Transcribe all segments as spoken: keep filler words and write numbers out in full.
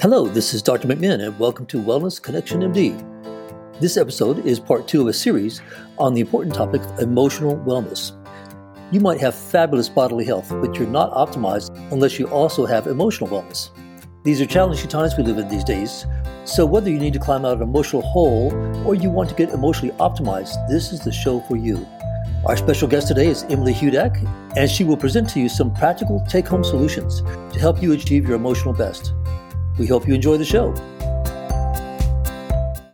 Hello, this is Doctor McMinn, and welcome to Wellness Connection M D. This episode is part two of a series on the important topic of emotional wellness. You might have fabulous bodily health, but you're not optimized unless you also have emotional wellness. These are challenging times we live in these days, so whether you need to climb out of an emotional hole or you want to get emotionally optimized, this is the show for you. Our special guest today is Emily Hudak, and she will present to you some practical take-home solutions to help you achieve your emotional best. We hope you enjoy the show.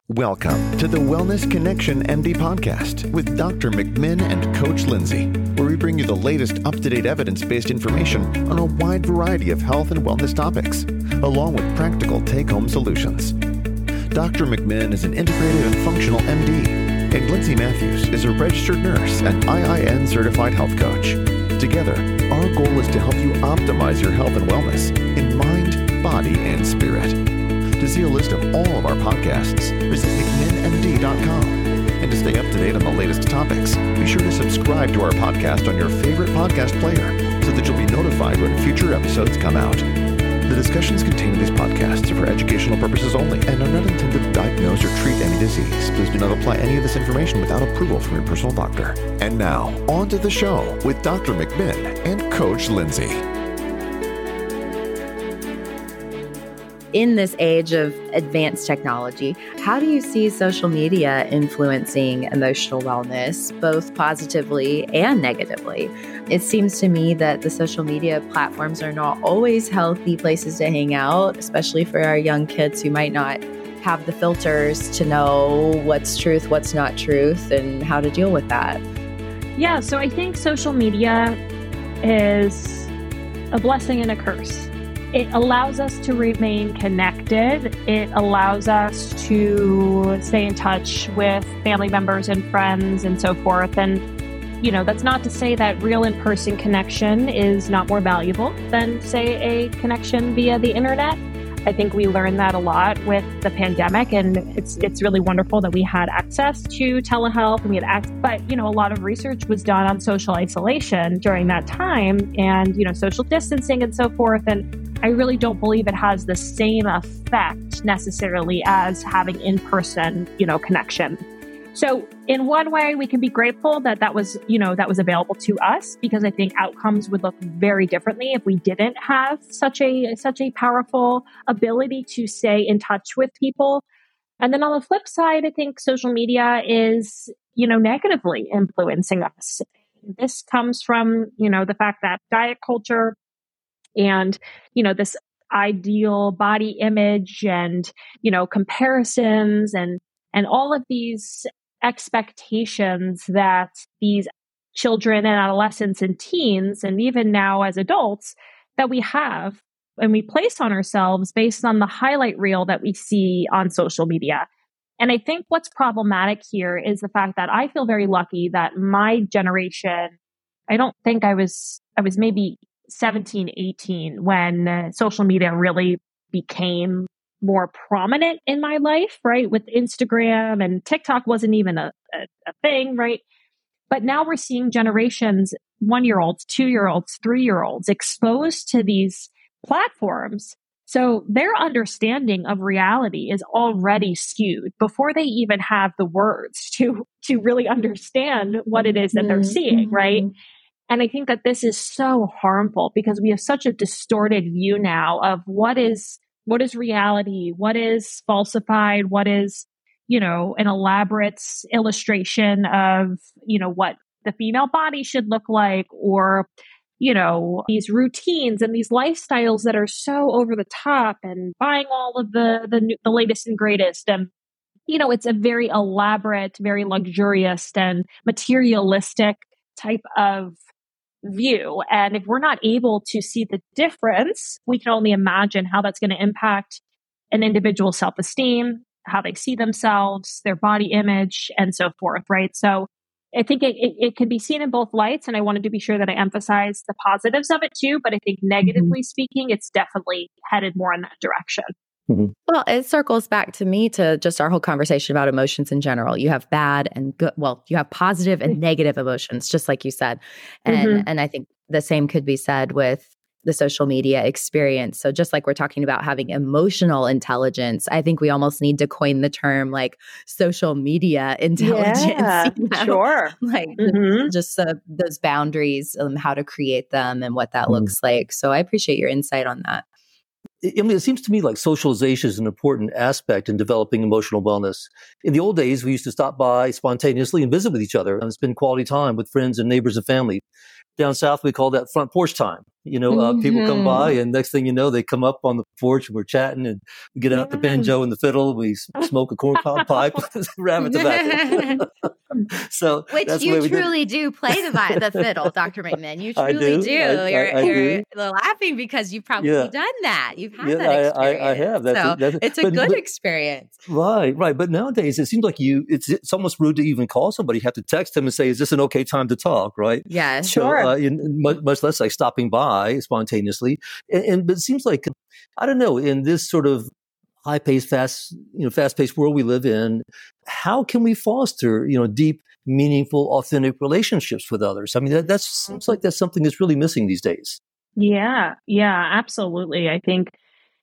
Welcome to the Wellness Connection M D podcast with Doctor McMinn and Coach Lindsay, where we bring you the latest up-to-date evidence-based information on a wide variety of health and wellness topics, along with practical take-home solutions. Doctor McMinn is an integrative and functional M D, and Lindsay Matthews is a registered nurse and I I N certified health coach. Together, our goal is to help you optimize your health and wellness in mind, body, and spirit. To see a list of all of our podcasts, visit McMinn M D dot com. And to stay up to date on the latest topics, be sure to subscribe to our podcast on your favorite podcast player so that you'll be notified when future episodes come out. The discussions contained in these podcasts are for educational purposes only and are not intended to diagnose or treat any disease. Please do not apply any of this information without approval from your personal doctor. And now, on to the show with Doctor McMinn and Coach Lindsay. In this age of advanced technology, how do you see social media influencing emotional wellness, both positively and negatively? It seems to me that the social media platforms are not always healthy places to hang out, especially for our young kids who might not have the filters to know what's truth, what's not truth, and how to deal with that. Yeah, so I think social media is a blessing and a curse. It allows us to remain connected. It allows us to stay in touch with family members and friends and so forth. And, you know, that's not to say that real in-person connection is not more valuable than, say, a connection via the internet. I think we learned that a lot with the pandemic, and it's it's really wonderful that we had access to telehealth and we had access, but you know, a lot of research was done on social isolation during that time and, you know, social distancing and so forth. And I really don't believe it has the same effect necessarily as having in-person, you know, connection. So in one way, we can be grateful that that was, you know, that was available to us, because I think outcomes would look very differently if we didn't have such a such a powerful ability to stay in touch with people. And then on the flip side, I think social media is, you know, negatively influencing us. This comes from, you know, the fact that diet culture and, you know, this ideal body image and, you know, comparisons and and all of these expectations that these children and adolescents and teens, and even now as adults, that we have and we place on ourselves based on the highlight reel that we see on social media. And I think what's problematic here is the fact that I feel very lucky that my generation, I don't think I was, I was maybe seventeen, eighteen when uh, social media really became more prominent in my life, right? With Instagram and TikTok wasn't even a, a, a thing, right? But now we're seeing generations, one-year-olds, two-year-olds, three-year-olds exposed to these platforms. So their understanding of reality is already skewed before they even have the words to, to really understand what it is that they're seeing, right? And I think that this is so harmful because we have such a distorted view now of what is What is reality? What is falsified? What is, you know, an elaborate illustration of, you know, what the female body should look like, or, you know, these routines and these lifestyles that are so over the top and buying all of the the, the latest and greatest. And, you know, it's a very elaborate, very luxurious and materialistic type of view. And if we're not able to see the difference, we can only imagine how that's going to impact an individual's self-esteem, how they see themselves, their body image, and so forth, right? So I think it, it, it can be seen in both lights. And I wanted to be sure that I emphasized the positives of it too. But I think negatively mm-hmm. speaking, it's definitely headed more in that direction. Mm-hmm. Well, it circles back to me to just our whole conversation about emotions in general. You have bad and good, well, you have positive and negative emotions, just like you said. And mm-hmm. and I think the same could be said with the social media experience. So just like we're talking about having emotional intelligence, I think we almost need to coin the term like social media intelligence. Yeah, you know? Sure. Like mm-hmm. just uh, those boundaries, um, how to create them and what that mm-hmm. looks like. So I appreciate your insight on that. Emily, it seems to me like socialization is an important aspect in developing emotional wellness. In the old days, we used to stop by spontaneously and visit with each other and spend quality time with friends and neighbors and family. Down south, we call that front porch time. You know, mm-hmm. uh, people come by and next thing you know, they come up on the porch and we're chatting and we get out yeah. the banjo and the fiddle. We smoke a corn cob pipe, rabbit tobacco. So which that's you truly do play the, the fiddle, Doctor McMinn. You truly I do. do. I, you're I, I you're do. laughing because you've probably yeah. done that. You've had yeah, that experience. I, I, I have. That's so a, that's a, it's a but, good but, experience. Right, right. But nowadays, it seems like you. It's it's almost rude to even call somebody. You have to text them and say, "Is this an okay time to talk?" Right? Yes, so, sure. Uh, in, much, much less like stopping by spontaneously. And, and but it seems like I don't know in this sort of high-paced, fast, you know, fast-paced world we live in, how can we foster, you know, deep, meaningful, authentic relationships with others? I mean, that that's, seems like that's something that's really missing these days. Yeah, yeah, absolutely. I think,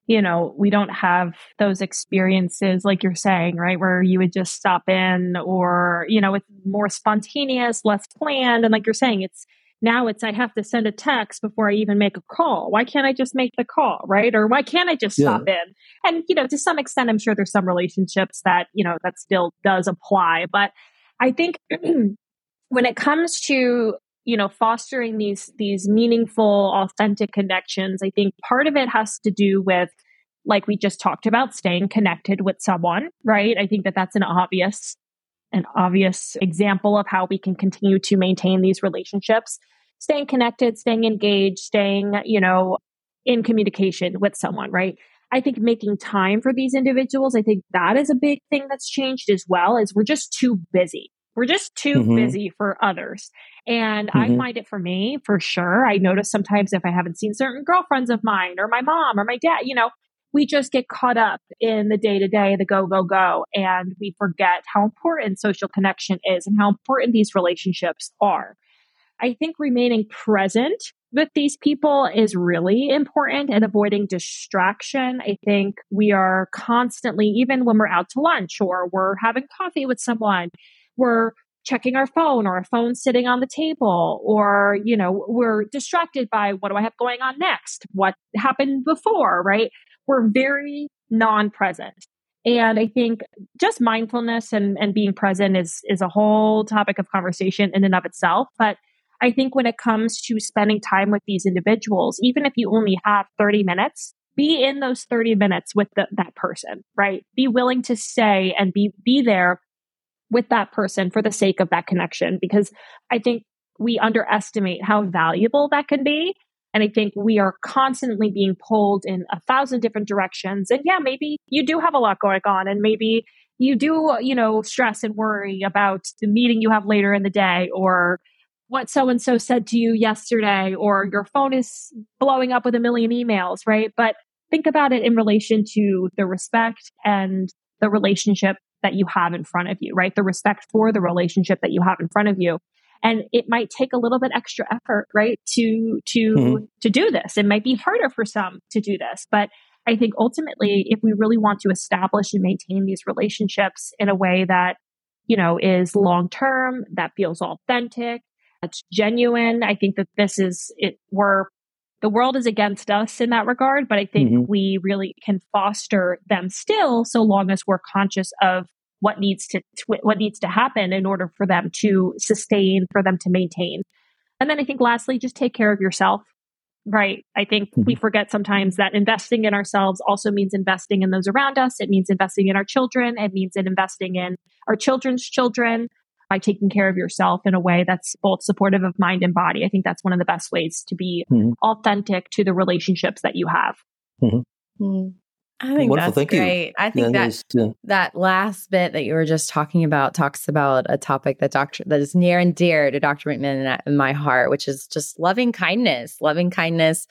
you know, we don't have those experiences like you're saying, right, where you would just stop in or, you know, it's more spontaneous, less planned. And like you're saying, it's now it's, I have to send a text before I even make a call. Why can't I just make the call, right? Or why can't I just yeah. stop in? And, you know, to some extent, I'm sure there's some relationships that, you know, that still does apply. But I think when it comes to, you know, fostering these, these meaningful, authentic connections, I think part of it has to do with, like we just talked about, staying connected with someone, right? I think that that's an obvious an obvious example of how we can continue to maintain these relationships, staying connected, staying engaged, staying, you know, in communication with someone, right? I think making time for these individuals, I think that is a big thing that's changed as well, is we're just too busy. We're just too mm-hmm. busy for others. And mm-hmm. I find it for me, for sure. I notice sometimes if I haven't seen certain girlfriends of mine or my mom or my dad, you know, we just get caught up in the day-to-day, the go, go, go, and we forget how important social connection is and how important these relationships are. I think remaining present with these people is really important and avoiding distraction. I think we are constantly, even when we're out to lunch or we're having coffee with someone, we're checking our phone or a phone sitting on the table, or, you know, we're distracted by what do I have going on next? What happened before, right? We're very non-present. And I think just mindfulness and, and being present is, is a whole topic of conversation in and of itself. But I think when it comes to spending time with these individuals, even if you only have thirty minutes, be in those thirty minutes with the, that person, right? Be willing to stay and be, be there with that person for the sake of that connection, because I think we underestimate how valuable that can be. And I think we are constantly being pulled in a thousand different directions. And yeah, maybe you do have a lot going on, and maybe you do, you know, stress and worry about the meeting you have later in the day, or what so-and-so said to you yesterday, or your phone is blowing up with a million emails, right? But think about it in relation to the respect and the relationship that you have in front of you, right? The respect for the relationship that you have in front of you. And it might take a little bit extra effort, right, to to mm-hmm. to do this. It might be harder for some to do this. But I think ultimately, if we really want to establish and maintain these relationships in a way that, you know, is long-term, that feels authentic, that's genuine, I think that this is, it, we're, the world is against us in that regard. But I think mm-hmm. we really can foster them still, so long as we're conscious of what needs to what needs to happen in order for them to sustain, for them to maintain. And then I think lastly, just take care of yourself, right? I think mm-hmm. we forget sometimes that investing in ourselves also means investing in those around us. It means investing in our children. It means investing in our children's children by taking care of yourself in a way that's both supportive of mind and body. I think that's one of the best ways to be mm-hmm. authentic to the relationships that you have. Mm-hmm. Mm-hmm. I think Wonderful. that's Thank great. You. I think yeah, that is, yeah. that last bit that you were just talking about talks about a topic that doctor that is near and dear to Doctor McMinn in my heart, which is just loving kindness, loving kindness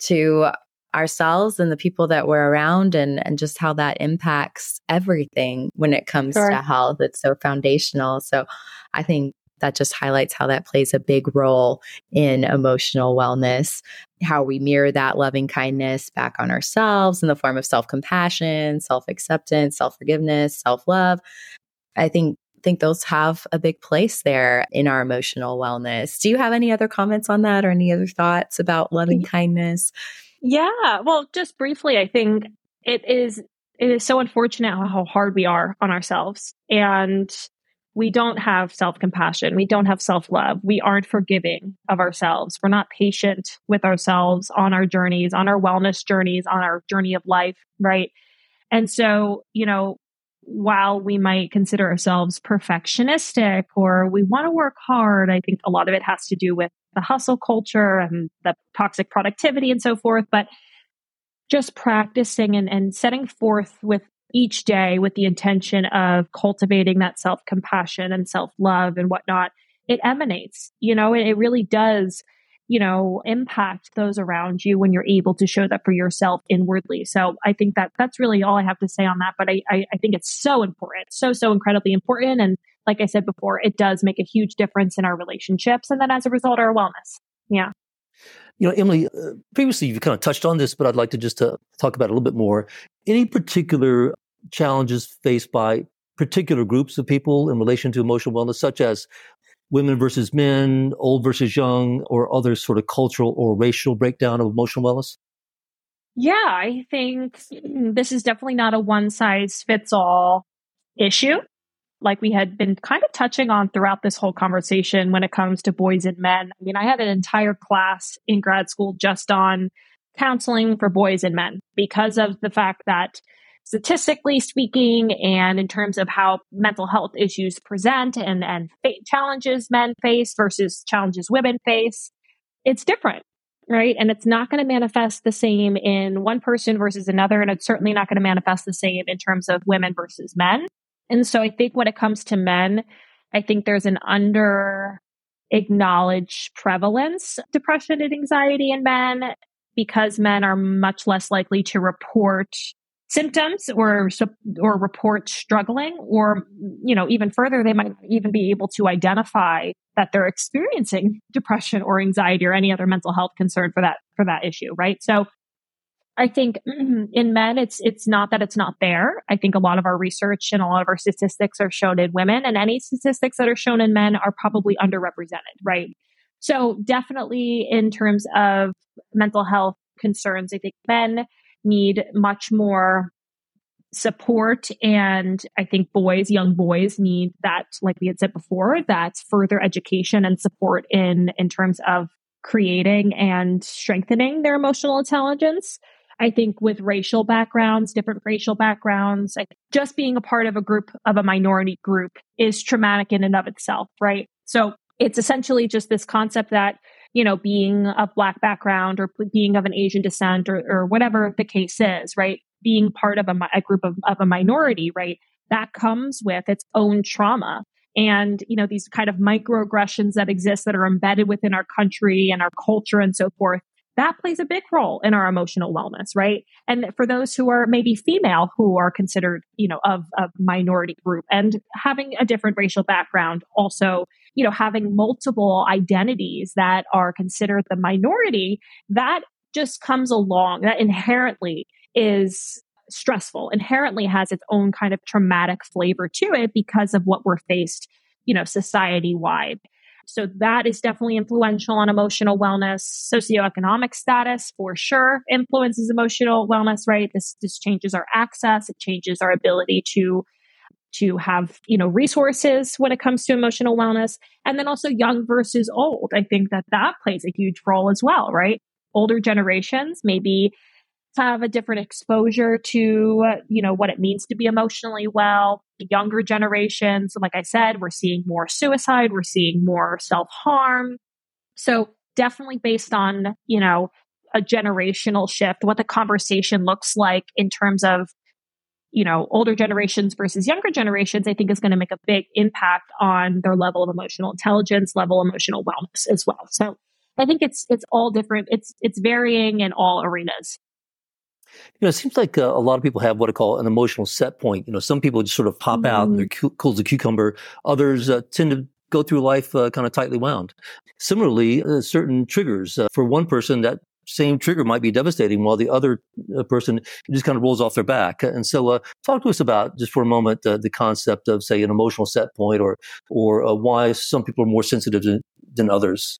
to ourselves and the people that we're around, and, and just how that impacts everything when it comes sure. to health. It's so foundational. So I think that just highlights how that plays a big role in emotional wellness, how we mirror that loving kindness back on ourselves in the form of self-compassion, self-acceptance, self-forgiveness, self-love. I think think those have a big place there in our emotional wellness. Do you have any other comments on that or any other thoughts about loving kindness? Yeah. Well, just briefly, I think it is it is so unfortunate how hard we are on ourselves. And we don't have self-compassion. We don't have self-love. We aren't forgiving of ourselves. We're not patient with ourselves on our journeys, on our wellness journeys, on our journey of life, right? And so, you know, while we might consider ourselves perfectionistic or we want to work hard, I think a lot of it has to do with the hustle culture and the toxic productivity and so forth. But just practicing and, and setting forth with each day with the intention of cultivating that self-compassion and self-love and whatnot, it emanates, you know, it, it really does, you know, impact those around you when you're able to show that for yourself inwardly. So I think that that's really all I have to say on that. But I, I, I think it's so important, so, so incredibly important. And like I said before, it does make a huge difference in our relationships and then as a result, our wellness. Yeah. You know, Emily, uh, previously you've kind of touched on this, but I'd like to just uh, talk about it a little bit more. Any particular challenges faced by particular groups of people in relation to emotional wellness, such as women versus men, old versus young, or other sort of cultural or racial breakdown of emotional wellness? Yeah, I think this is definitely not a one-size-fits-all issue, like we had been kind of touching on throughout this whole conversation when it comes to boys and men. I mean, I had an entire class in grad school just on counseling for boys and men because of the fact that statistically speaking, and in terms of how mental health issues present and, and challenges men face versus challenges women face, it's different, right? And it's not going to manifest the same in one person versus another. And it's certainly not going to manifest the same in terms of women versus men. And so I think when it comes to men, I think there's an under-acknowledged prevalence of depression and anxiety in men because men are much less likely to report symptoms or or report struggling, or, you know, even further, they might even be able to identify that they're experiencing depression or anxiety or any other mental health concern for that for that issue, right? So I think in men, it's it's not that it's not there. I think a lot of our research and a lot of our statistics are shown in women, and any statistics that are shown in men are probably underrepresented, right? So definitely in terms of mental health concerns, I think men need much more support. And I think boys, young boys need that, like we had said before, that further education and support in, in terms of creating and strengthening their emotional intelligence. I think with racial backgrounds, different racial backgrounds, just being a part of a group of a minority group is traumatic in and of itself, right? So it's essentially just this concept that, you know, being of Black background or being of an Asian descent or, or whatever the case is, right? Being part of a, a group of, of a minority, right? That comes with its own trauma. And, you know, these kind of microaggressions that exist that are embedded within our country and our culture and so forth, that plays a big role in our emotional wellness, right? And for those who are maybe female, who are considered, you know, of a minority group and having a different racial background, also, you know, having multiple identities that are considered the minority, that just comes along, that inherently is stressful, inherently has its own kind of traumatic flavor to it because of what we're faced, you know, society-wide. So that is definitely influential on emotional wellness. Socioeconomic status, for sure, influences emotional wellness, right? This, this changes our access. It changes our ability to, to have, you know, resources when it comes to emotional wellness. And then also young versus old. I think that that plays a huge role as well, right? Older generations maybe have a different exposure to, uh, you know, what it means to be emotionally well. The younger generations, like I said, we're seeing more suicide, we're seeing more self-harm. So definitely based on, you know, a generational shift, what the conversation looks like in terms of, you know, older generations versus younger generations, I think is going to make a big impact on their level of emotional intelligence, level of emotional wellness as well. So I think it's, it's all different. It's, it's varying in all arenas. You know, it seems like uh, a lot of people have what I call an emotional set point. You know, some people just sort of pop mm-hmm. out and they're cu- cool as a cucumber. Others uh, tend to go through life uh, kind of tightly wound. Similarly, uh, certain triggers uh, for one person, that same trigger might be devastating, while the other person just kind of rolls off their back. And so uh, talk to us about, just for a moment, uh, the concept of, say, an emotional set point, or or uh, why some people are more sensitive to, than others.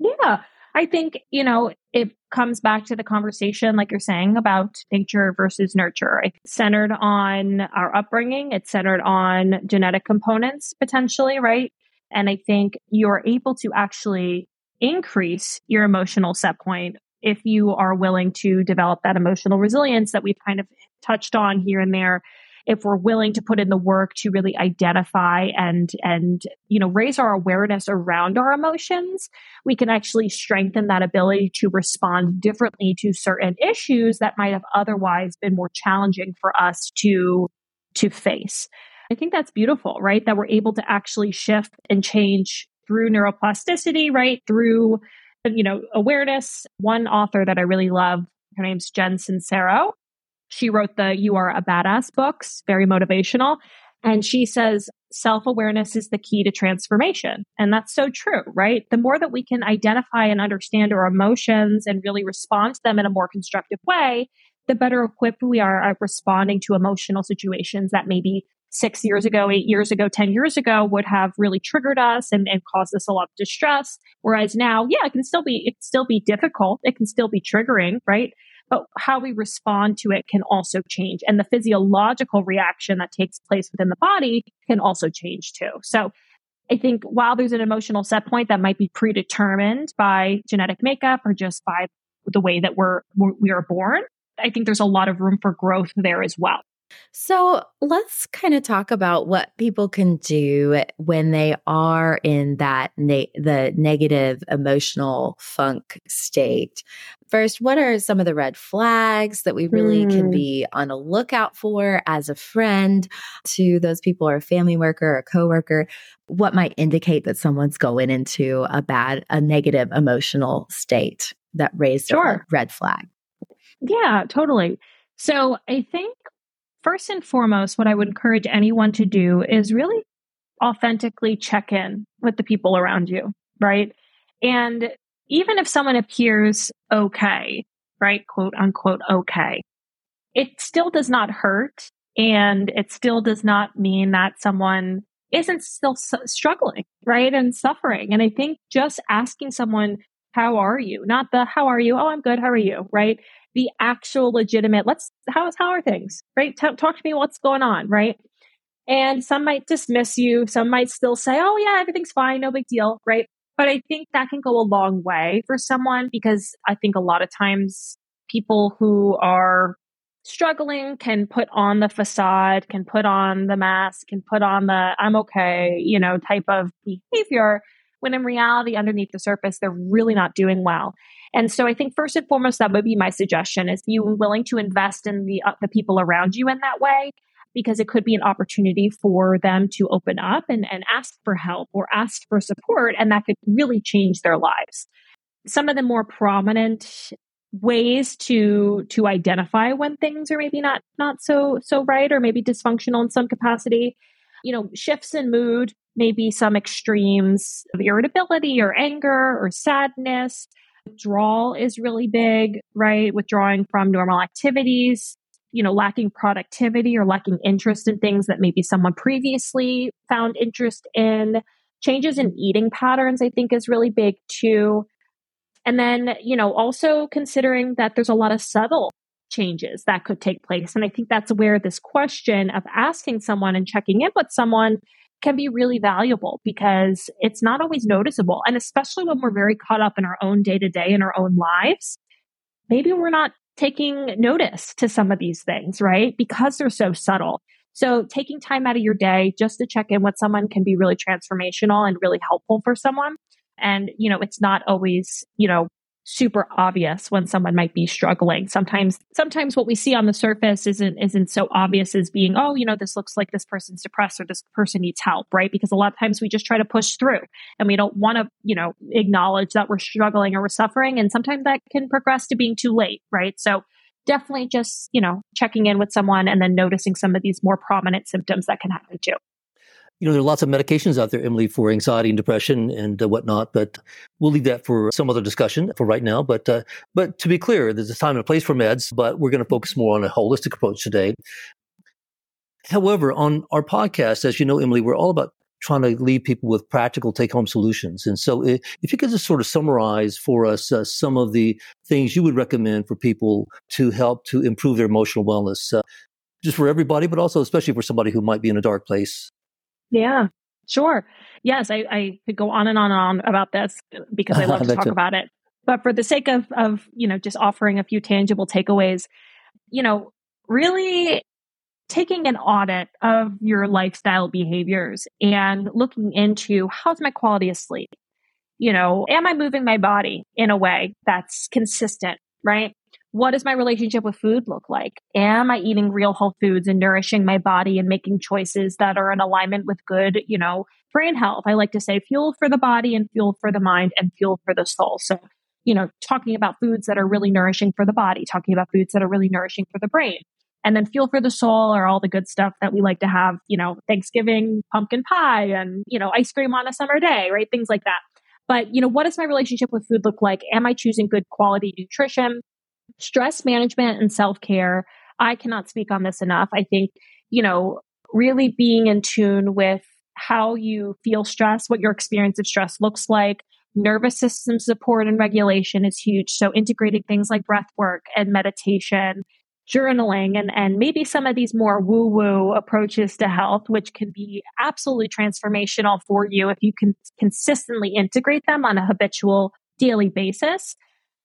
Yeah, I think, you know, it comes back to the conversation, like you're saying, about nature versus nurture. It's centered on our upbringing. It's centered on genetic components, potentially, right? And I think you're able to actually increase your emotional set point if you are willing to develop that emotional resilience that we've kind of touched on here and there, if we're willing to put in the work to really identify and, and, you know, raise our awareness around our emotions, we can actually strengthen that ability to respond differently to certain issues that might have otherwise been more challenging for us to, to face. I think that's beautiful, right? That we're able to actually shift and change through neuroplasticity, right? Through, you know, awareness. One author that I really love, her name's Jen Sincero. She wrote the You Are a Badass books, very motivational. And she says, self-awareness is the key to transformation. And that's so true, right? The more that we can identify and understand our emotions and really respond to them in a more constructive way, the better equipped we are at responding to emotional situations that maybe six years ago, eight years ago, ten years ago would have really triggered us and, and caused us a lot of distress. Whereas now, yeah, it can still be, it can still be difficult. It can still be triggering, right? But how we respond to it can also change. And the physiological reaction that takes place within the body can also change too. So I think while there's an emotional set point that might be predetermined by genetic makeup or just by the way that we're, we are born, I think there's a lot of room for growth there as well. So let's kind of talk about what people can do when they are in that ne- the negative emotional funk state. First, what are some of the red flags that we really mm. can be on a lookout for as a friend to those people, or a family worker or a coworker? What might indicate that someone's going into a bad, a negative emotional state that raised sure. a red flag? Yeah, totally. So I think first and foremost, what I would encourage anyone to do is really authentically check in with the people around you, right? And even if someone appears okay, right, quote unquote, okay, it still does not hurt. And it still does not mean that someone isn't still su- struggling, right, and suffering. And I think just asking someone, how are you? Not the, how are you? Oh, I'm good. How are you? Right? The actual legitimate, let's, how, how are things, right? T- talk to me, what's going on, right? And some might dismiss you. Some might still say, oh yeah, everything's fine. No big deal, right? But I think that can go a long way for someone, because I think a lot of times people who are struggling can put on the facade, can put on the mask, can put on the I'm okay, you know, type of behavior, when in reality, underneath the surface, they're really not doing well. And so I think first and foremost, that would be my suggestion, is you willing to invest in the, uh, the people around you in that way, because it could be an opportunity for them to open up and, and ask for help or ask for support. And that could really change their lives. Some of the more prominent ways to to identify when things are maybe not not so so right, or maybe dysfunctional in some capacity, you know, shifts in mood, maybe some extremes of irritability or anger or sadness. Withdrawal is really big, right? Withdrawing from normal activities, you know, lacking productivity or lacking interest in things that maybe someone previously found interest in. Changes in eating patterns, I think, is really big too. And then, you know, also considering that there's a lot of subtle changes that could take place. And I think that's where this question of asking someone and checking in with someone can be really valuable, because it's not always noticeable. And especially when we're very caught up in our own day-to-day and our own lives, maybe we're not taking notice to some of these things, right? Because they're so subtle. So taking time out of your day just to check in with someone can be really transformational and really helpful for someone. And, you know, it's not always, you know, super obvious when someone might be struggling. Sometimes, sometimes what we see on the surface isn't isn't so obvious as being, oh, you know, this looks like this person's depressed or this person needs help, right? Because a lot of times we just try to push through and we don't want to, you know, acknowledge that we're struggling or we're suffering. And sometimes that can progress to being too late, right? So definitely just, you know, checking in with someone and then noticing some of these more prominent symptoms that can happen too. You know, there are lots of medications out there, Emily, for anxiety and depression and uh, whatnot, but we'll leave that for some other discussion for right now. But uh, but to be clear, there's a time and a place for meds, but we're going to focus more on a holistic approach today. However, on our podcast, as you know, Emily, we're all about trying to leave people with practical take-home solutions. And so if, if you could just sort of summarize for us uh, some of the things you would recommend for people to help to improve their emotional wellness, uh, just for everybody, but also especially for somebody who might be in a dark place. Yeah, sure. Yes, I, I could go on and on and on about this because I love to talk about it. But for the sake of, of, you know, just offering a few tangible takeaways, you know, really taking an audit of your lifestyle behaviors and looking into how's my quality of sleep? You know, am I moving my body in a way that's consistent, right? What does my relationship with food look like? Am I eating real whole foods and nourishing my body and making choices that are in alignment with good, you know, brain health? I like to say fuel for the body and fuel for the mind and fuel for the soul. So, you know, talking about foods that are really nourishing for the body, talking about foods that are really nourishing for the brain. And then fuel for the soul are all the good stuff that we like to have, you know, Thanksgiving, pumpkin pie, and, you know, ice cream on a summer day, right? Things like that. But, you know, what does my relationship with food look like? Am I choosing good quality nutrition? Stress management and self-care. I cannot speak on this enough. I think, you know, really being in tune with how you feel stress, what your experience of stress looks like. Nervous system support and regulation is huge. So integrating things like breath work and meditation, journaling, and, and maybe some of these more woo-woo approaches to health, which can be absolutely transformational for you if you can consistently integrate them on a habitual daily basis.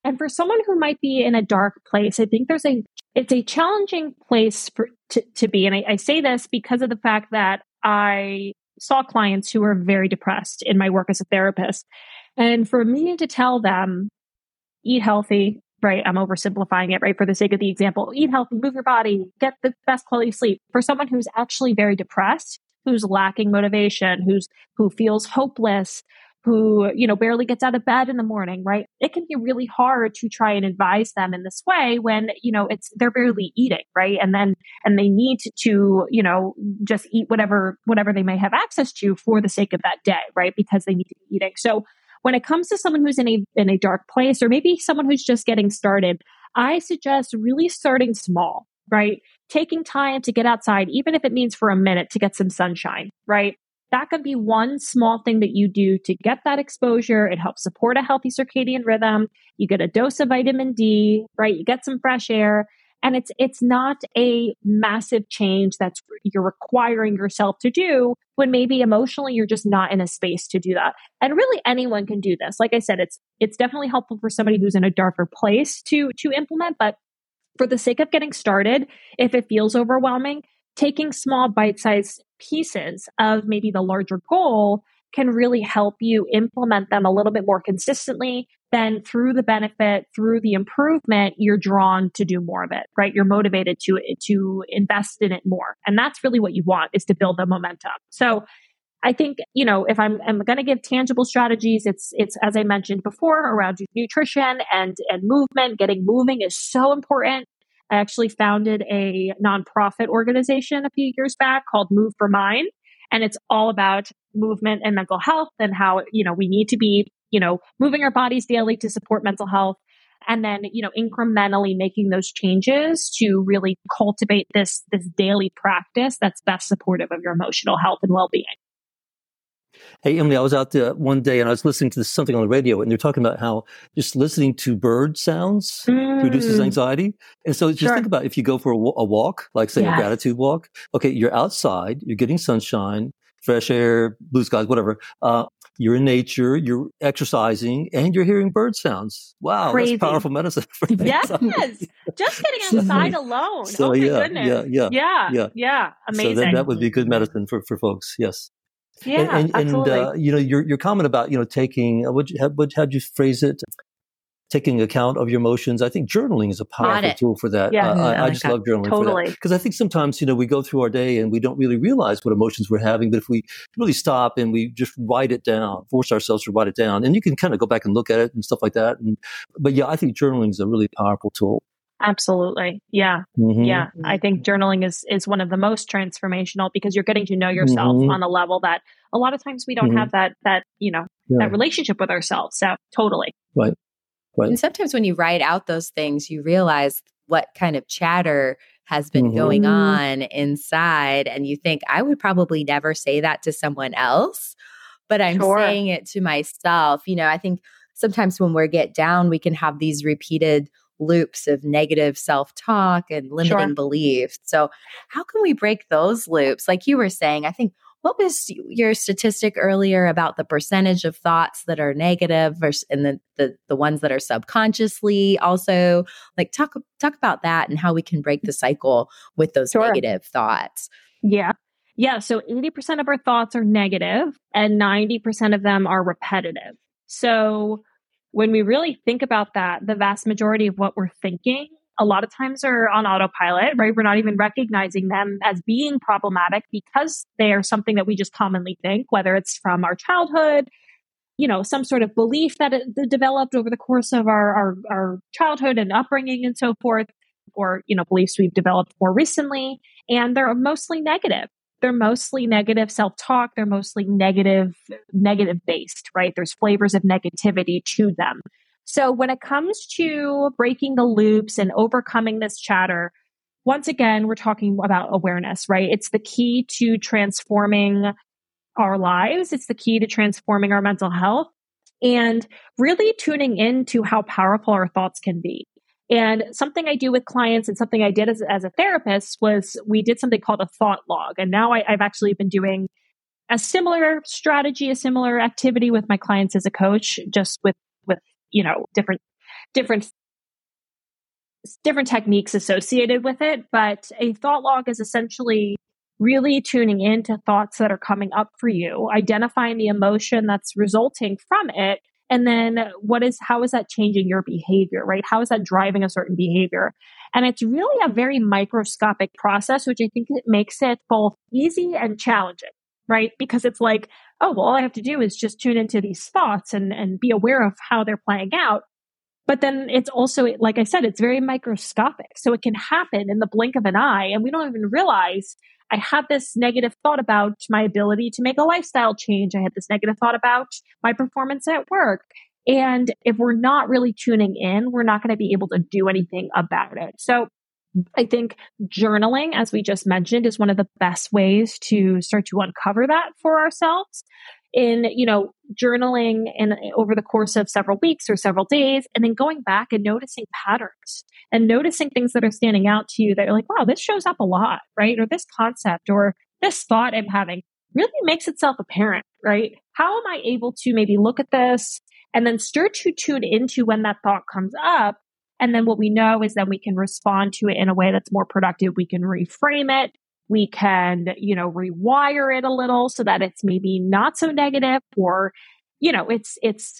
And for someone who might be in a dark place, I think there's a it's a challenging place for to, to be. And I, I say this because of the fact that I saw clients who were very depressed in my work as a therapist. And for me to tell them, eat healthy, right? I'm oversimplifying it, right? For the sake of the example, eat healthy, move your body, get the best quality sleep. For someone who's actually very depressed, who's lacking motivation, who's who feels hopeless, who, you know, barely gets out of bed in the morning, right? It can be really hard to try and advise them in this way when, you know, it's, they're barely eating, right? And then, and they need to, you know, just eat whatever, whatever they may have access to for the sake of that day, right? Because they need to be eating. So when it comes to someone who's in a, in a dark place, or maybe someone who's just getting started, I suggest really starting small, right? Taking time to get outside, even if it means for a minute to get some sunshine, right? That could be one small thing that you do to get that exposure. It helps support a healthy circadian rhythm. You get a dose of vitamin D, right? You get some fresh air. And it's it's not a massive change that's you're requiring yourself to do when maybe emotionally you're just not in a space to do that. And really anyone can do this. Like I said, it's it's definitely helpful for somebody who's in a darker place to to implement. But for the sake of getting started, if it feels overwhelming, taking small bite-sized pieces of maybe the larger goal can really help you implement them a little bit more consistently. Then through the benefit, through the improvement, you're drawn to do more of it, right? You're motivated to, to invest in it more. And that's really what you want, is to build the momentum. So I think, you know, if I'm, I'm going to give tangible strategies, it's, it's, as I mentioned before, around nutrition and, and movement. Getting moving is so important. I actually founded a nonprofit organization a few years back called Move for Mind. And it's all about movement and mental health and how, you know, we need to be, you know, moving our bodies daily to support mental health. And then, you know, incrementally making those changes to really cultivate this, this daily practice that's best supportive of your emotional health and well-being. Hey, Emily, I was out there one day and I was listening to something on the radio, and they're talking about how just listening to bird sounds mm. reduces anxiety. And so just sure. think about if you go for a, a walk, like say yeah. a gratitude walk, okay, you're outside, you're getting sunshine, fresh air, blue skies, whatever. Uh, you're in nature, you're exercising, and you're hearing bird sounds. Wow, Crazy. That's powerful medicine. For yes, just getting outside alone. So, oh, my yeah, goodness. Yeah, yeah, yeah, yeah, yeah. Amazing. So that, that would be good medicine for, for folks, yes. Yeah, and, and, and uh, you know, your your comment about, you know, taking, uh, what how would you phrase it? Taking account of your emotions. I think journaling is a powerful tool for that. Yeah, uh, no, I, I like just that. love journaling totally. for that. Because I think sometimes, you know, we go through our day and we don't really realize what emotions we're having. But if we really stop and we just write it down, force ourselves to write it down, and you can kind of go back and look at it and stuff like that. And But yeah, I think journaling is a really powerful tool. Absolutely. Yeah. Mm-hmm. Yeah. I think journaling is, is one of the most transformational because you're getting to know yourself mm-hmm. on a level that a lot of times we don't mm-hmm. have that, that, you know, yeah. that relationship with ourselves. So totally. Right. Right. And sometimes when you write out those things, you realize what kind of chatter has been mm-hmm. going on inside. And you think, I would probably never say that to someone else, but I'm sure. saying it to myself. You know, I think sometimes when we get down, we can have these repeated loops of negative self-talk and limiting sure. beliefs. So how can we break those loops? Like you were saying, I think, what was your statistic earlier about the percentage of thoughts that are negative versus and the, the, the ones that are subconsciously also? Like talk, talk about that and how we can break the cycle with those sure. negative thoughts. Yeah. Yeah. So eighty percent of our thoughts are negative and ninety percent of them are repetitive. So when we really think about that, the vast majority of what we're thinking a lot of times are on autopilot, right? We're not even recognizing them as being problematic because they are something that we just commonly think, whether it's from our childhood, you know, some sort of belief that it developed over the course of our, our, our childhood and upbringing and so forth, or, you know, beliefs we've developed more recently. And they're mostly negative. They're mostly negative self-talk. They're mostly negative, negative based, right? There's flavors of negativity to them. So when it comes to breaking the loops and overcoming this chatter, once again, we're talking about awareness, right? It's the key to transforming our lives. It's the key to transforming our mental health and really tuning into how powerful our thoughts can be. And something I do with clients and something I did as, as a therapist was we did something called a thought log. And now I, I've actually been doing a similar strategy, a similar activity with my clients as a coach, just with, with you know, different different different techniques associated with it. But a thought log is essentially really tuning into thoughts that are coming up for you, identifying the emotion that's resulting from it. And then what is, how is that changing your behavior, right? How is that driving a certain behavior? And it's really a very microscopic process, which I think it makes it both easy and challenging, right? Because it's like, oh, well, all I have to do is just tune into these thoughts and, and be aware of how they're playing out. But then it's also, like I said, it's very microscopic. So it can happen in the blink of an eye. And we don't even realize, I had this negative thought about my ability to make a lifestyle change. I had this negative thought about my performance at work. And if we're not really tuning in, we're not going to be able to do anything about it. So I think journaling, as we just mentioned, is one of the best ways to start to uncover that for ourselves. In, you know, journaling and over the course of several weeks or several days, and then going back and noticing patterns and noticing things that are standing out to you that are like, wow, this shows up a lot, right? Or this concept or this thought I'm having really makes itself apparent, right? How am I able to maybe look at this and then start to tune into when that thought comes up? And then what we know is that we can respond to it in a way that's more productive. We can reframe it. We can, you know, rewire it a little so that it's maybe not so negative, or, you know, it's, it's,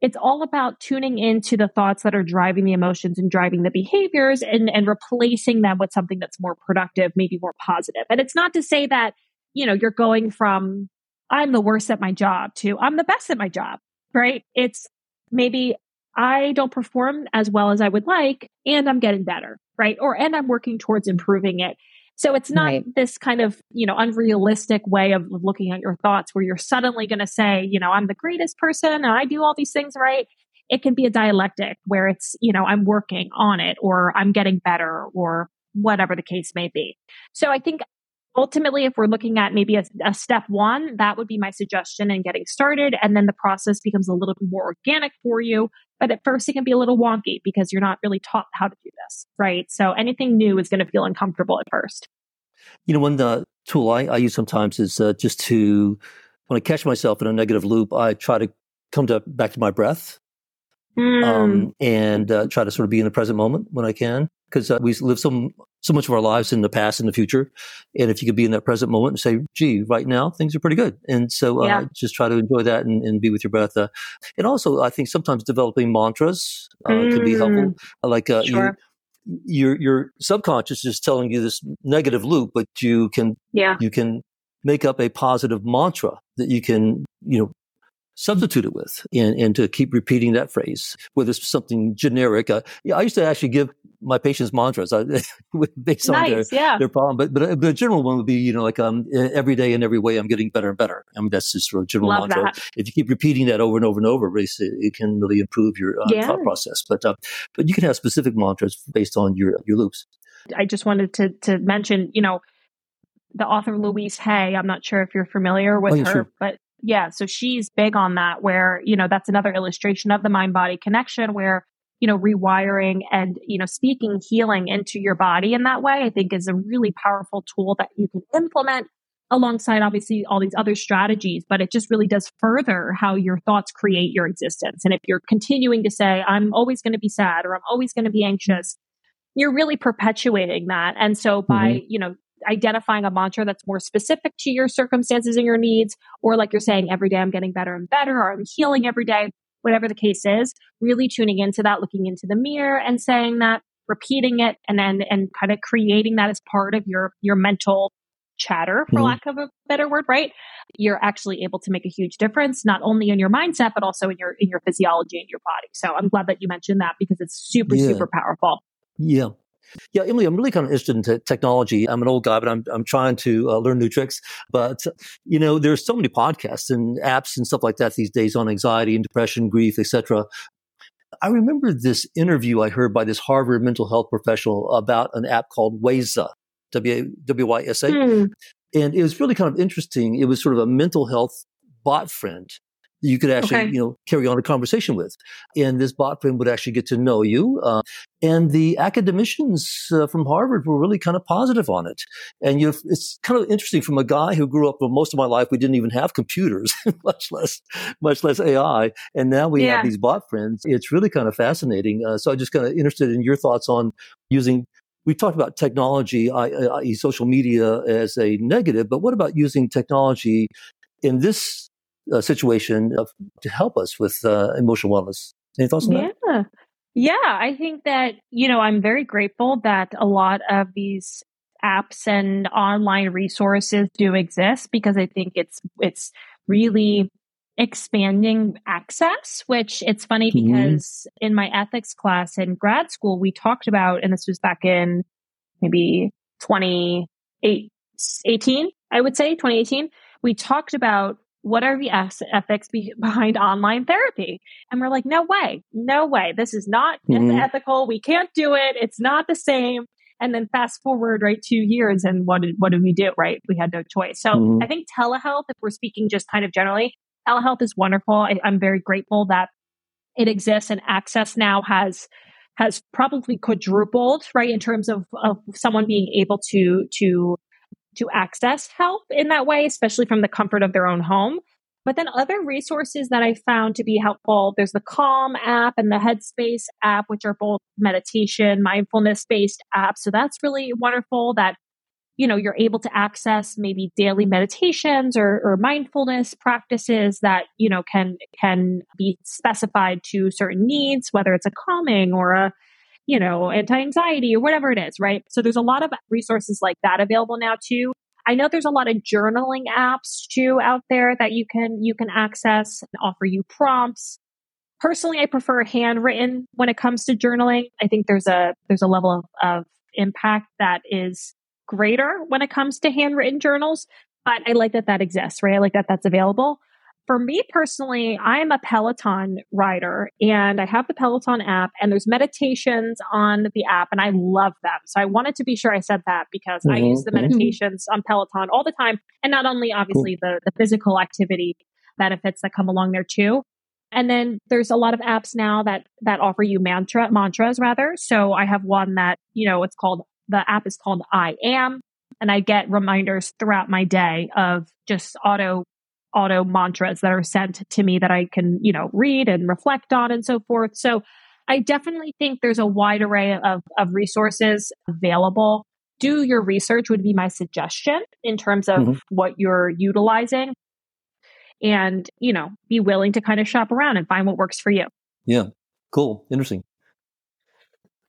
it's all about tuning into the thoughts that are driving the emotions and driving the behaviors and, and replacing them with something that's more productive, maybe more positive. And it's not to say that, you know, you're going from, I'm the worst at my job to I'm the best at my job, right? It's maybe I don't perform as well as I would like, and I'm getting better, right? Or, and I'm working towards improving it. So it's not right. This kind of, you know, unrealistic way of looking at your thoughts where you're suddenly going to say, you know, I'm the greatest person and I do all these things right. It can be a dialectic where it's, you know, I'm working on it, or I'm getting better, or whatever the case may be. So I think ultimately, if we're looking at maybe a, a step one, that would be my suggestion in getting started. And then the process becomes a little bit more organic for you. But at first, it can be a little wonky because you're not really taught how to do this, right? So anything new is going to feel uncomfortable at first. You know, one uh, tool I, I use sometimes is uh, just to, when I catch myself in a negative loop, I try to come to, back to my breath mm. um, and uh, try to sort of be in the present moment when I can. Because uh, we live so, so much of our lives in the past and the future. And if you could be in that present moment and say, gee, right now, things are pretty good. And so uh, yeah. just try to enjoy that and, and be with your breath. Uh, and also, I think sometimes developing mantras uh, mm. can be helpful. Like uh, sure. you, your your subconscious is telling you this negative loop, but you can yeah. you can make up a positive mantra that you can, you know, substitute it with, and, and to keep repeating that phrase, whether it's something generic. Uh, yeah, I used to actually give my patients' mantras based on nice, their, yeah. their problem. But, but but a general one would be, you know, like um, every day and every way I'm getting better and better. I mean, that's just sort of a general Love mantra. That. If you keep repeating that over and over and over, it can really improve your uh, yeah. thought process. But uh, but you can have specific mantras based on your your loops. I just wanted to to mention, you know, the author Louise Hay. I'm not sure if you're familiar with oh, yeah, her, sure. but yeah, so she's big on that. Where you know that's another illustration of the mind body connection, where you know, rewiring and, you know, speaking healing into your body in that way, I think is a really powerful tool that you can implement alongside, obviously, all these other strategies. But it just really does further how your thoughts create your existence. And if you're continuing to say, I'm always going to be sad or I'm always going to be anxious, you're really perpetuating that. And so by, mm-hmm. you know, identifying a mantra that's more specific to your circumstances and your needs, or like you're saying, every day I'm getting better and better, or I'm healing every day, whatever the case is, really tuning into that, looking into the mirror and saying that, repeating it, and then and kind of creating that as part of your your mental chatter, for mm-hmm. lack of a better word, right? You're actually able to make a huge difference, not only in your mindset, but also in your in your physiology and your body. So I'm glad that you mentioned that because it's super, yeah. super powerful. Yeah. Yeah, Emily, I'm really kind of interested in t- technology. I'm an old guy, but I'm I'm trying to uh, learn new tricks. But, you know, there's so many podcasts and apps and stuff like that these days on anxiety and depression, grief, et cetera. I remember this interview I heard by this Harvard mental health professional about an app called Wysa, W Y S A. Mm. And it was really kind of interesting. It was sort of a mental health bot friend you could actually, okay. you know, carry on a conversation with. And this bot friend would actually get to know you. Uh, and the academicians uh, from Harvard were really kind of positive on it. And you've, it's kind of interesting from a guy who grew up, well, most of my life, we didn't even have computers, much less, much less A I. And now we yeah. have these bot friends. It's really kind of fascinating. Uh, so I'm just kind of interested in your thoughts on using, we talked about technology, that is social media as a negative, but what about using technology in this Uh, situation of, to help us with uh, emotional wellness? Any thoughts on yeah. that? Yeah, I think that, you know, I'm very grateful that a lot of these apps and online resources do exist because I think it's it's really expanding access, which it's funny mm-hmm. because in my ethics class in grad school, we talked about, and this was back in maybe twenty eighteen, I would say, twenty eighteen, we talked about what are the ethics behind online therapy? And we're like, no way, no way. This is not mm-hmm. ethical. We can't do it. It's not the same. And then fast forward, right, two years. And what did, what did we do? Right. We had no choice. So mm-hmm. I think telehealth, if we're speaking just kind of generally, telehealth is wonderful. I, I'm very grateful that it exists and access now has, has probably quadrupled, right, in terms of, of someone being able to, to, to access help in that way, especially from the comfort of their own home. But then other resources that I found to be helpful, there's the Calm app and the Headspace app, which are both meditation, mindfulness-based apps. So that's really wonderful that, you know, you're able to access maybe daily meditations or, or mindfulness practices that, you know, can can be specified to certain needs, whether it's a calming or a you know, anti-anxiety or whatever it is, right? So there's a lot of resources like that available now too. I know there's a lot of journaling apps too out there that you can you can access and offer you prompts. Personally, I prefer handwritten when it comes to journaling. I think there's a there's a level of, of impact that is greater when it comes to handwritten journals, but I like that that exists, right? I like that that's available. For me personally, I'm a Peloton rider and I have the Peloton app and there's meditations on the app and I love them. So I wanted to be sure I said that because mm-hmm. I use the meditations on Peloton all the time. And not only obviously cool. the, the physical activity benefits that come along there too. And then there's a lot of apps now that, that offer you mantra mantras rather. So I have one that, you know, it's called, the app is called I Am, and I get reminders throughout my day of just auto auto mantras that are sent to me that I can, you know, read and reflect on and so forth. So I definitely think there's a wide array of, of resources available. Do your research would be my suggestion in terms of mm-hmm. what you're utilizing and, you know, be willing to kind of shop around and find what works for you. Yeah. Cool. Interesting.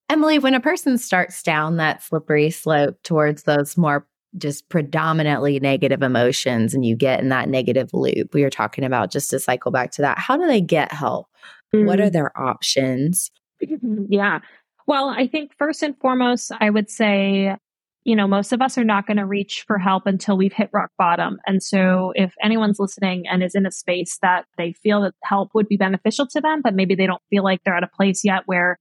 Emily, when a person starts down that slippery slope towards those more just predominantly negative emotions and you get in that negative loop we were talking about, just to cycle back to that, how do they get help? Mm-hmm. What are their options? Yeah. Well, I think first and foremost, I would say, you know, most of us are not going to reach for help until we've hit rock bottom. And so if anyone's listening and is in a space that they feel that help would be beneficial to them, but maybe they don't feel like they're at a place yet where,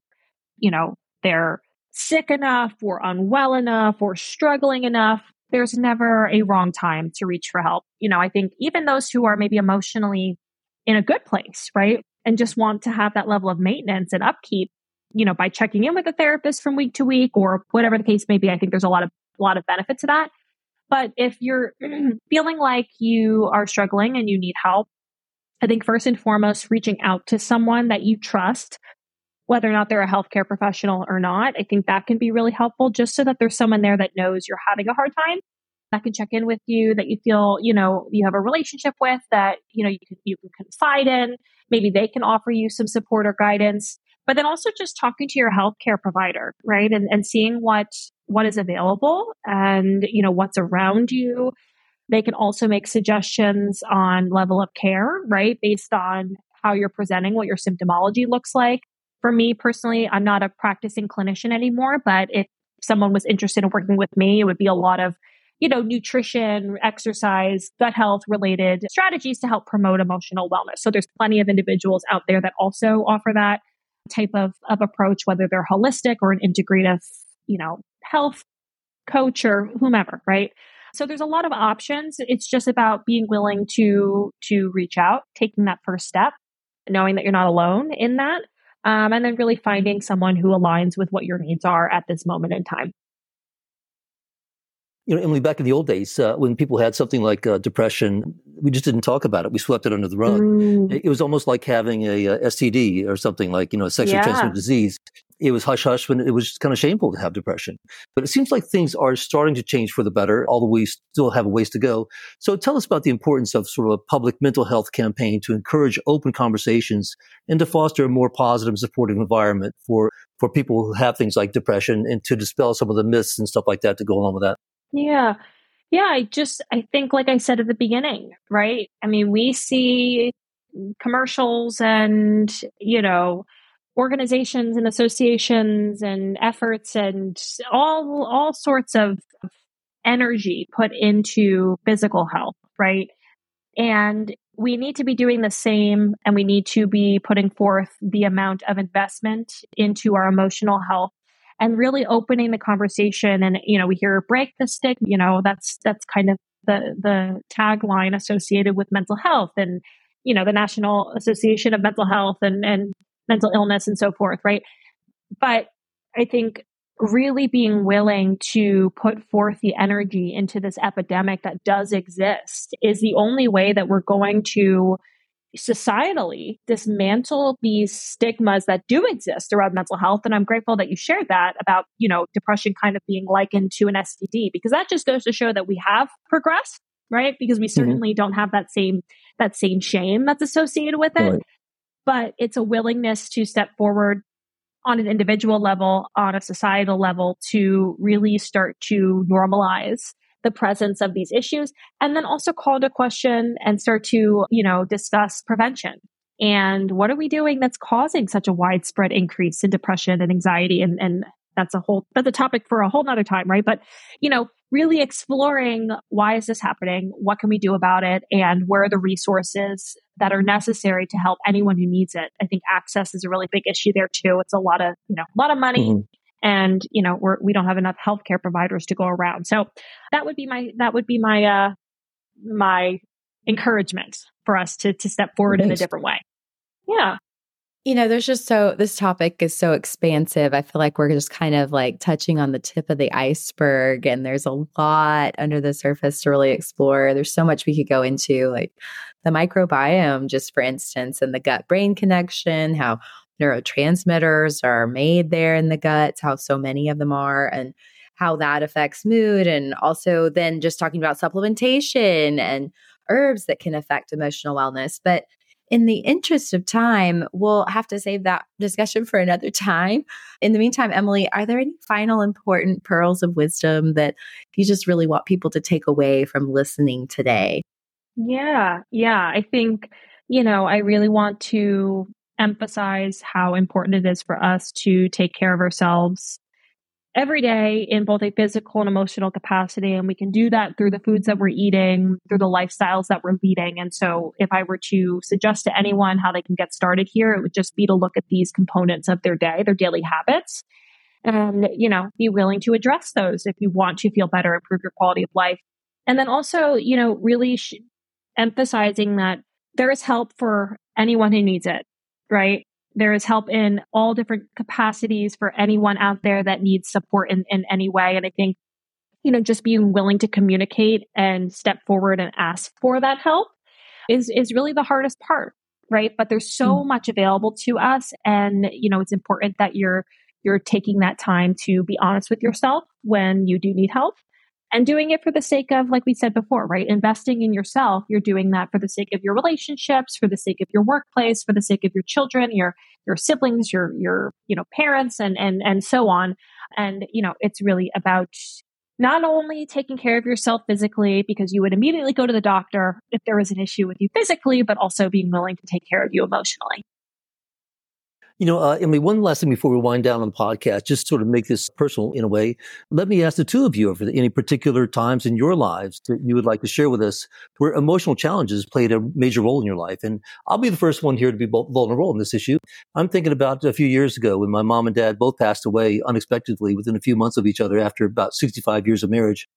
you know, they're sick enough or unwell enough or struggling enough, there's never a wrong time to reach for help. You know, I think even those who are maybe emotionally in a good place, right? And just want to have that level of maintenance and upkeep, you know, by checking in with a therapist from week to week or whatever the case may be. I think there's a lot of a lot of benefit to that. But if you're feeling like you are struggling and you need help, I think first and foremost, reaching out to someone that you trust, whether or not they're a healthcare professional or not, I think that can be really helpful just so that there's someone there that knows you're having a hard time, that can check in with you, that you feel, you know, you have a relationship with, that, you know, you can, you can confide in. Maybe they can offer you some support or guidance. But then also just talking to your healthcare provider, right? And and seeing what what is available and, you know, what's around you. They can also make suggestions on level of care, right? Based on how you're presenting, what your symptomology looks like. For me personally, I'm not a practicing clinician anymore, but if someone was interested in working with me, it would be a lot of, you know, nutrition, exercise, gut health related strategies to help promote emotional wellness. So there's plenty of individuals out there that also offer that type of, of approach, whether they're holistic or an integrative, you know, health coach or whomever, right? So there's a lot of options. It's just about being willing to, to reach out, taking that first step, knowing that you're not alone in that, um, and then really finding someone who aligns with what your needs are at this moment in time. You know, Emily, back in the old days, uh, when people had something like uh, depression, we just didn't talk about it. We swept it under the rug. Mm. It, it was almost like having a, a S T D or something like, you know, a sexually yeah. transmitted disease. It was hush-hush when it was just kind of shameful to have depression. But it seems like things are starting to change for the better, although we still have a ways to go. So tell us about the importance of sort of a public mental health campaign to encourage open conversations and to foster a more positive, supportive environment for, for people who have things like depression and to dispel some of the myths and stuff like that to go along with that. Yeah. Yeah. I just, I think, like I said at the beginning, right? I mean, we see commercials and, you know, organizations and associations and efforts and all, all sorts of energy put into physical health, right? And we need to be doing the same, and we need to be putting forth the amount of investment into our emotional health. And really opening the conversation. And, you know, we hear break the stick, you know, that's, that's kind of the, the tagline associated with mental health and, you know, the National Association of Mental Health and, and mental illness and so forth. Right. But I think really being willing to put forth the energy into this epidemic that does exist is the only way that we're going to societally dismantle these stigmas that do exist around mental health. And I'm grateful that you shared that about, you know, depression kind of being likened to an S T D, because that just goes to show that we have progressed, right? Because we certainly mm-hmm. don't have that same, that same shame that's associated with it, right. But it's a willingness to step forward on an individual level, on a societal level, to really start to normalize the presence of these issues, and then also call to question and start to, you know, discuss prevention. And what are we doing that's causing such a widespread increase in depression and anxiety? And, and that's a whole, that's a topic for a whole nother time, right? But, you know, really exploring, why is this happening? What can we do about it? And where are the resources that are necessary to help anyone who needs it? I think access is a really big issue there too. It's a lot of, you know, a lot of money. Mm-hmm. And, you know, we're, we don't have enough healthcare providers to go around. So that would be my, that would be my, uh, my encouragement for us to, to step forward nice. in a different way. Yeah. You know, there's just so, this topic is so expansive. I feel like we're just kind of like touching on the tip of the iceberg, and there's a lot under the surface to really explore. There's so much we could go into, like the microbiome, just for instance, and the gut-brain connection, how neurotransmitters are made there in the guts, how so many of them are, and how that affects mood. And also then just talking about supplementation and herbs that can affect emotional wellness. But in the interest of time, we'll have to save that discussion for another time. In the meantime, Emily, are there any final important pearls of wisdom that you just really want people to take away from listening today? Yeah. Yeah. I think, you know, I really want to emphasize how important it is for us to take care of ourselves every day in both a physical and emotional capacity. And we can do that through the foods that we're eating, through the lifestyles that we're leading. And so if I were to suggest to anyone how they can get started here, it would just be to look at these components of their day, their daily habits, and, you know, be willing to address those if you want to feel better, improve your quality of life. And then also, you know, really sh- emphasizing that there is help for anyone who needs it, right? There is help in all different capacities for anyone out there that needs support in, in any way. And I think, you know, just being willing to communicate and step forward and ask for that help is, is really the hardest part, right? But there's so much available to us. And, you know, it's important that you're, you're taking that time to be honest with yourself when you do need help and doing it for the sake of, like we said before, right? Investing in yourself. You're doing that for the sake of your relationships, for the sake of your workplace, for the sake of your children, your, your siblings, your, your, you know, parents, and, and, and so on. And, you know, it's really about not only taking care of yourself physically, because you would immediately go to the doctor if there was an issue with you physically, but also being willing to take care of you emotionally. You know, uh, Emily, one last thing before we wind down on the podcast, just to sort of make this personal in a way. Let me ask the two of you, if there are any particular times in your lives that you would like to share with us where emotional challenges played a major role in your life. And I'll be the first one here to be vulnerable in this issue. I'm thinking about a few years ago when my mom and dad both passed away unexpectedly within a few months of each other after about sixty-five years of marriage.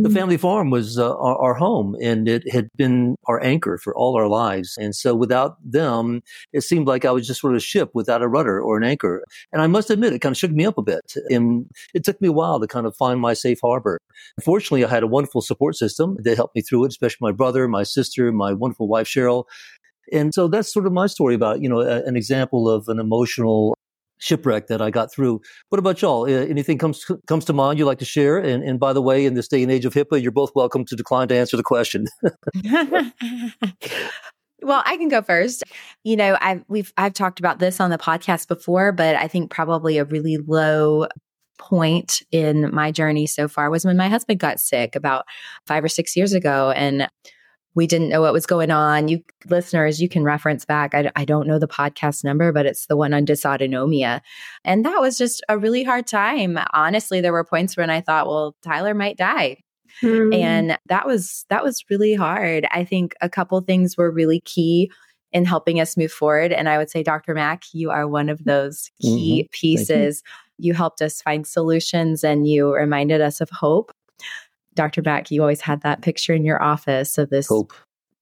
The family farm was uh, our, our home, and it had been our anchor for all our lives. And so without them, it seemed like I was just sort of a ship without a rudder or an anchor. And I must admit, it kind of shook me up a bit. And it took me a while to kind of find my safe harbor. Fortunately, I had a wonderful support system that helped me through it, especially my brother, my sister, my wonderful wife, Cheryl. And so that's sort of my story about, you know, a, an example of an emotional shipwreck that I got through. What about y'all? Anything comes comes to mind you'd like to share? And, and by the way, in this day and age of HIPAA, you're both welcome to decline to answer the question. Well, I can go first. You know, I've, we've, I've talked about this on the podcast before, but I think probably a really low point in my journey so far was when my husband got sick about five or six years ago. And we didn't know what was going on. You listeners, you can reference back. I, I don't know the podcast number, but it's the one on dysautonomia. And that was just a really hard time. Honestly, there were points when I thought, well, Tyler might die. Mm. And that was, that was really hard. I think a couple things were really key in helping us move forward. And I would say, Doctor Mack, you are one of those key mm-hmm. pieces. You. you helped us find solutions and you reminded us of hope. Doctor Back, you always had that picture in your office of this hope.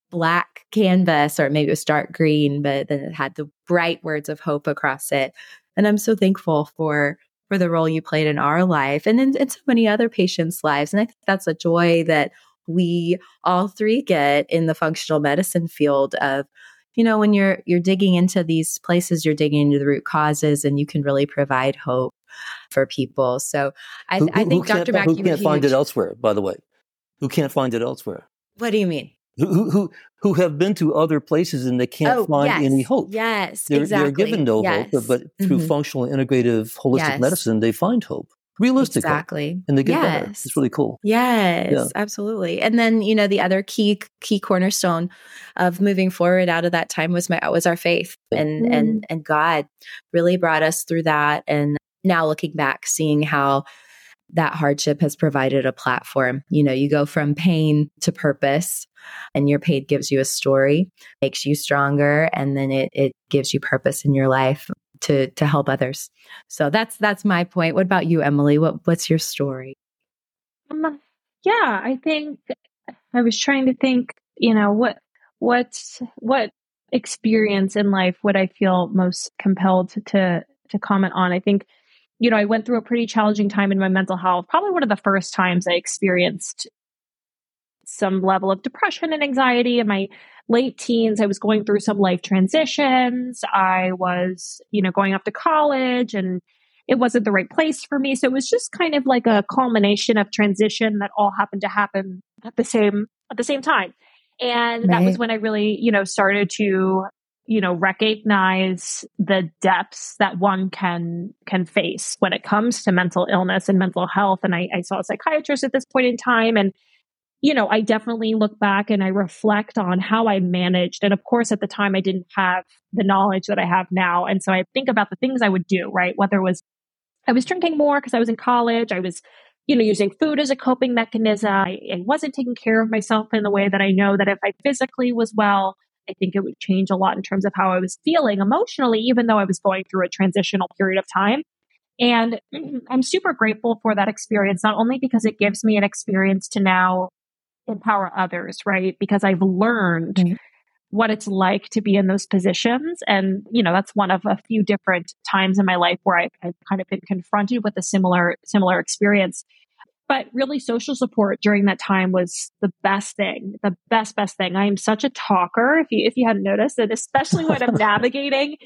Black canvas, or maybe it was dark green, but then it had the bright words of hope across it. And I'm so thankful for for the role you played in our life and in, in so many other patients' lives. And I think that's a joy that we all three get in the functional medicine field of, you know, when you're you're digging into these places, you're digging into the root causes, and you can really provide hope for people. So I, who, I think Doctor Mack, who can't find it elsewhere, by the way, who can't find it elsewhere? What do you mean? Who who who have been to other places and they can't oh, find yes. any hope? Yes, they're, exactly. They're given no yes. hope, but through mm-hmm. functional, integrative, holistic yes. medicine, they find hope. Realistic, exactly, and they get yes. better. It's really cool. Yes, yeah. Absolutely. And then, you know, the other key key cornerstone of moving forward out of that time was my was our faith, and mm-hmm. and and God really brought us through that. And now looking back, seeing how that hardship has provided a platform. You know, you go from pain to purpose, and your pain gives you a story, makes you stronger, and then it it gives you purpose in your life to to help others. So that's that's my point. What about you, Emily? What what's your story? Um, yeah, I think I was trying to think, you know, what what what experience in life would I feel most compelled to to comment on? I think, you know, I went through a pretty challenging time in my mental health, probably one of the first times I experienced some level of depression and anxiety in my late teens. I was going through some life transitions. I was, you know, going off to college and it wasn't the right place for me. So it was just kind of like a culmination of transition that all happened to happen at the same, at the same time. And right. That was when I really, you know, started to, you know, recognize the depths that one can, can face when it comes to mental illness and mental health. And I, I saw a psychiatrist at this point in time, and you know, I definitely look back and I reflect on how I managed. And of course, at the time, I didn't have the knowledge that I have now. And so I think about the things I would do, right? Whether it was, I was drinking more because I was in college. I was, you know, using food as a coping mechanism. I, I wasn't taking care of myself in the way that I know that if I physically was well, I think it would change a lot in terms of how I was feeling emotionally, even though I was going through a transitional period of time. And I'm super grateful for that experience, not only because it gives me an experience to now empower others, right? Because I've learned mm-hmm. what it's like to be in those positions. And, you know, that's one of a few different times in my life where I, I've kind of been confronted with a similar, similar experience. But really, social support during that time was the best thing, the best, best thing. I am such a talker, if you if you hadn't noticed, and especially when I'm navigating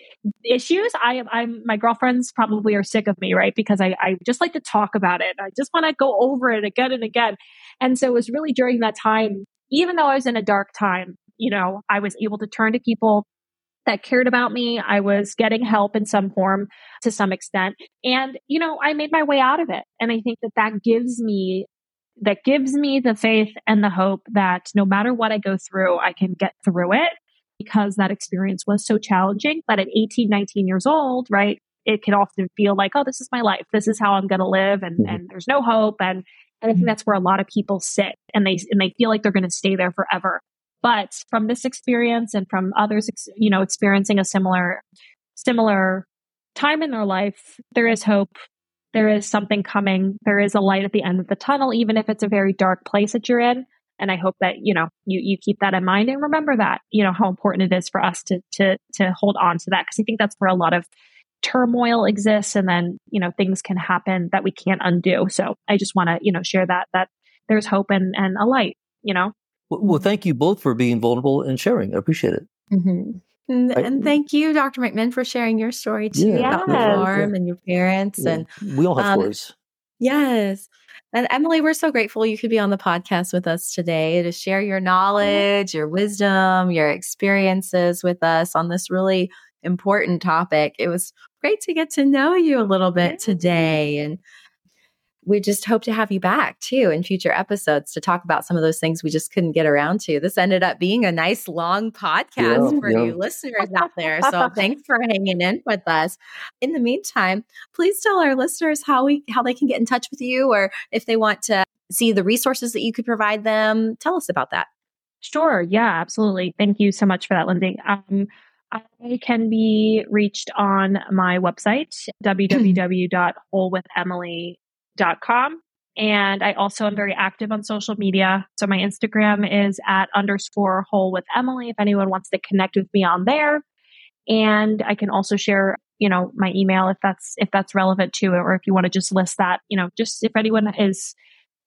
issues, I am I'm my girlfriends probably are sick of me, right? Because I, I just like to talk about it. I just want to go over it again and again. And so it was really during that time, even though I was in a dark time, you know, I was able to turn to people that cared about me. I was getting help in some form to some extent. And, you know, I made my way out of it. And I think that that gives me, that gives me the faith and the hope that no matter what I go through, I can get through it, because that experience was so challenging. But at eighteen, nineteen years old, right, it can often feel like, oh, this is my life. This is how I'm going to live. And, and there's no hope. And, and I think that's where a lot of people sit and they, and they feel like they're going to stay there forever. But from this experience and from others, you know, experiencing a similar, similar time in their life, there is hope. There is something coming. There is a light at the end of the tunnel, even if it's a very dark place that you're in. And I hope that, you know, you, you keep that in mind and remember that, you know, how important it is for us to, to, to hold on to that. Because I think that's where a lot of turmoil exists. And then, you know, things can happen that we can't undo. So I just want to, you know, share that, that there's hope and, and a light, you know. Well, thank you both for being vulnerable and sharing. I appreciate it. Mm-hmm. And, I, and thank you, Doctor McMinn, for sharing your story too, yeah, about yeah, the farm yeah. and your parents. Yeah. And we all have um, stories. Yes. And Emily, we're so grateful you could be on the podcast with us today to share your knowledge, your wisdom, your experiences with us on this really important topic. It was great to get to know you a little bit yeah. today. And we just hope to have you back too in future episodes to talk about some of those things we just couldn't get around to. This ended up being a nice long podcast yeah, for yeah. you listeners out there. So thanks for hanging in with us. In the meantime, please tell our listeners how we how they can get in touch with you, or if they want to see the resources that you could provide them. Tell us about that. Sure. Yeah, absolutely. Thank you so much for that, Lindsay. Um, I can be reached on my website, w w w dot whole with emily dot com. And I also am very active on social media. So my Instagram is at underscore whole with Emily if anyone wants to connect with me on there. And I can also share, you know, my email if that's if that's relevant to it, or if you want to just list that, you know, just if anyone is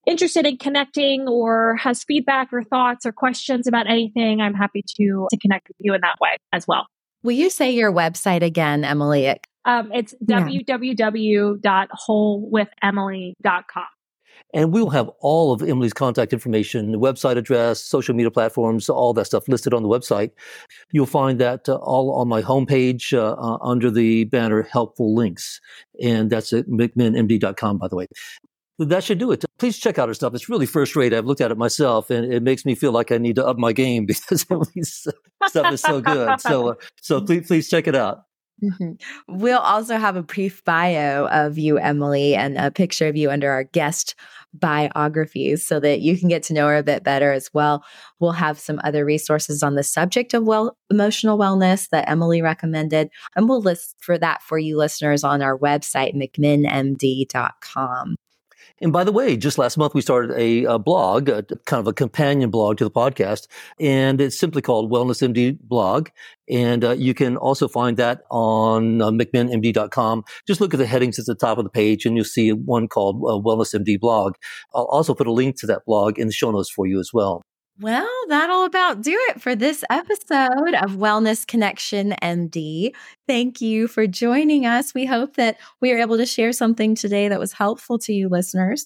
interested in connecting or has feedback or thoughts or questions about anything, I'm happy to to connect with you in that way as well. Will you say your website again, Emily? Um, it's yeah. w w w dot whole with emily dot com. And we'll have all of Emily's contact information, the website address, social media platforms, all that stuff listed on the website. You'll find that uh, all on my homepage uh, uh, under the banner Helpful Links. And that's at mcminn m d dot com, by the way. That should do it. Please check out her stuff. It's really first rate. I've looked at it myself, and it makes me feel like I need to up my game because Emily's stuff is so good. So, uh, so please, please check it out. Mm-hmm. We'll also have a brief bio of you, Emily, and a picture of you under our guest biographies so that you can get to know her a bit better as well. We'll have some other resources on the subject of well emotional wellness that Emily recommended, and we'll list for that for you listeners on our website, mcminn m d dot com. And by the way, just last month, we started a, a blog, a, kind of a companion blog to the podcast, and it's simply called Wellness M D Blog. And uh, you can also find that on uh, mcminn m d dot com. Just look at the headings at the top of the page, and you'll see one called uh, Wellness M D Blog. I'll also put a link to that blog in the show notes for you as well. Well, that'll about do it for this episode of Wellness Connection M D. Thank you for joining us. We hope that we are able to share something today that was helpful to you listeners.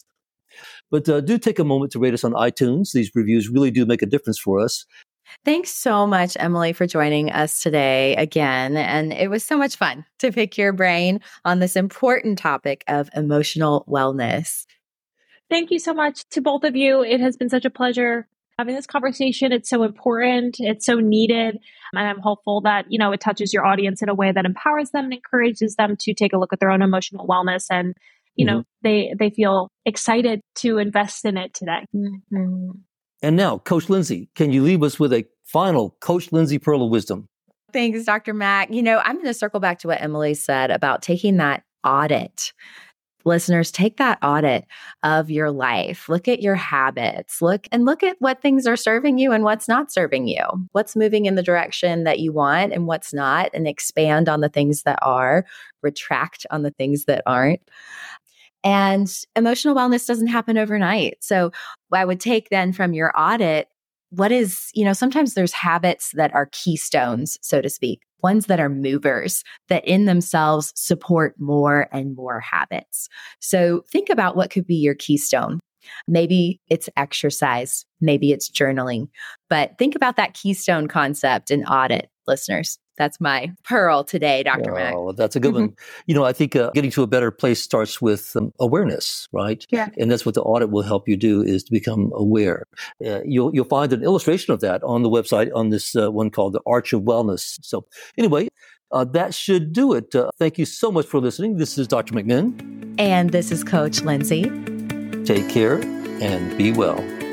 But uh, do take a moment to rate us on iTunes. These reviews really do make a difference for us. Thanks so much, Emily, for joining us today again. And it was so much fun to pick your brain on this important topic of emotional wellness. Thank you so much to both of you. It has been such a pleasure having this conversation. It's so important. It's so needed. And I'm hopeful that, you know, it touches your audience in a way that empowers them and encourages them to take a look at their own emotional wellness. And, you mm-hmm. know, they, they feel excited to invest in it today. Mm-hmm. And now, Coach Lindsay, can you leave us with a final Coach Lindsay pearl of wisdom? Thanks, Doctor Mack. You know, I'm going to circle back to what Emily said about taking that audit. Listeners, take that audit of your life. Look at your habits. Look and look at what things are serving you and what's not serving you. What's moving in the direction that you want and what's not, and expand on the things that are, retract on the things that aren't. And emotional wellness doesn't happen overnight. So I would take then from your audit, what is, you know, sometimes there's habits that are keystones, so to speak, ones that are movers that in themselves support more and more habits. So think about what could be your keystone. Maybe it's exercise, maybe it's journaling, but think about that keystone concept and audit, listeners. That's my pearl today, Doctor Mack. Oh, that's a good mm-hmm. one. You know, I think uh, getting to a better place starts with um, awareness, right? Yeah. And that's what the audit will help you do, is to become aware. Uh, you'll you'll find an illustration of that on the website, on this uh, one called The Arch of Wellness. So anyway, uh, that should do it. Uh, thank you so much for listening. This is Doctor McMinn. And this is Coach Lindsay. Take care and be well.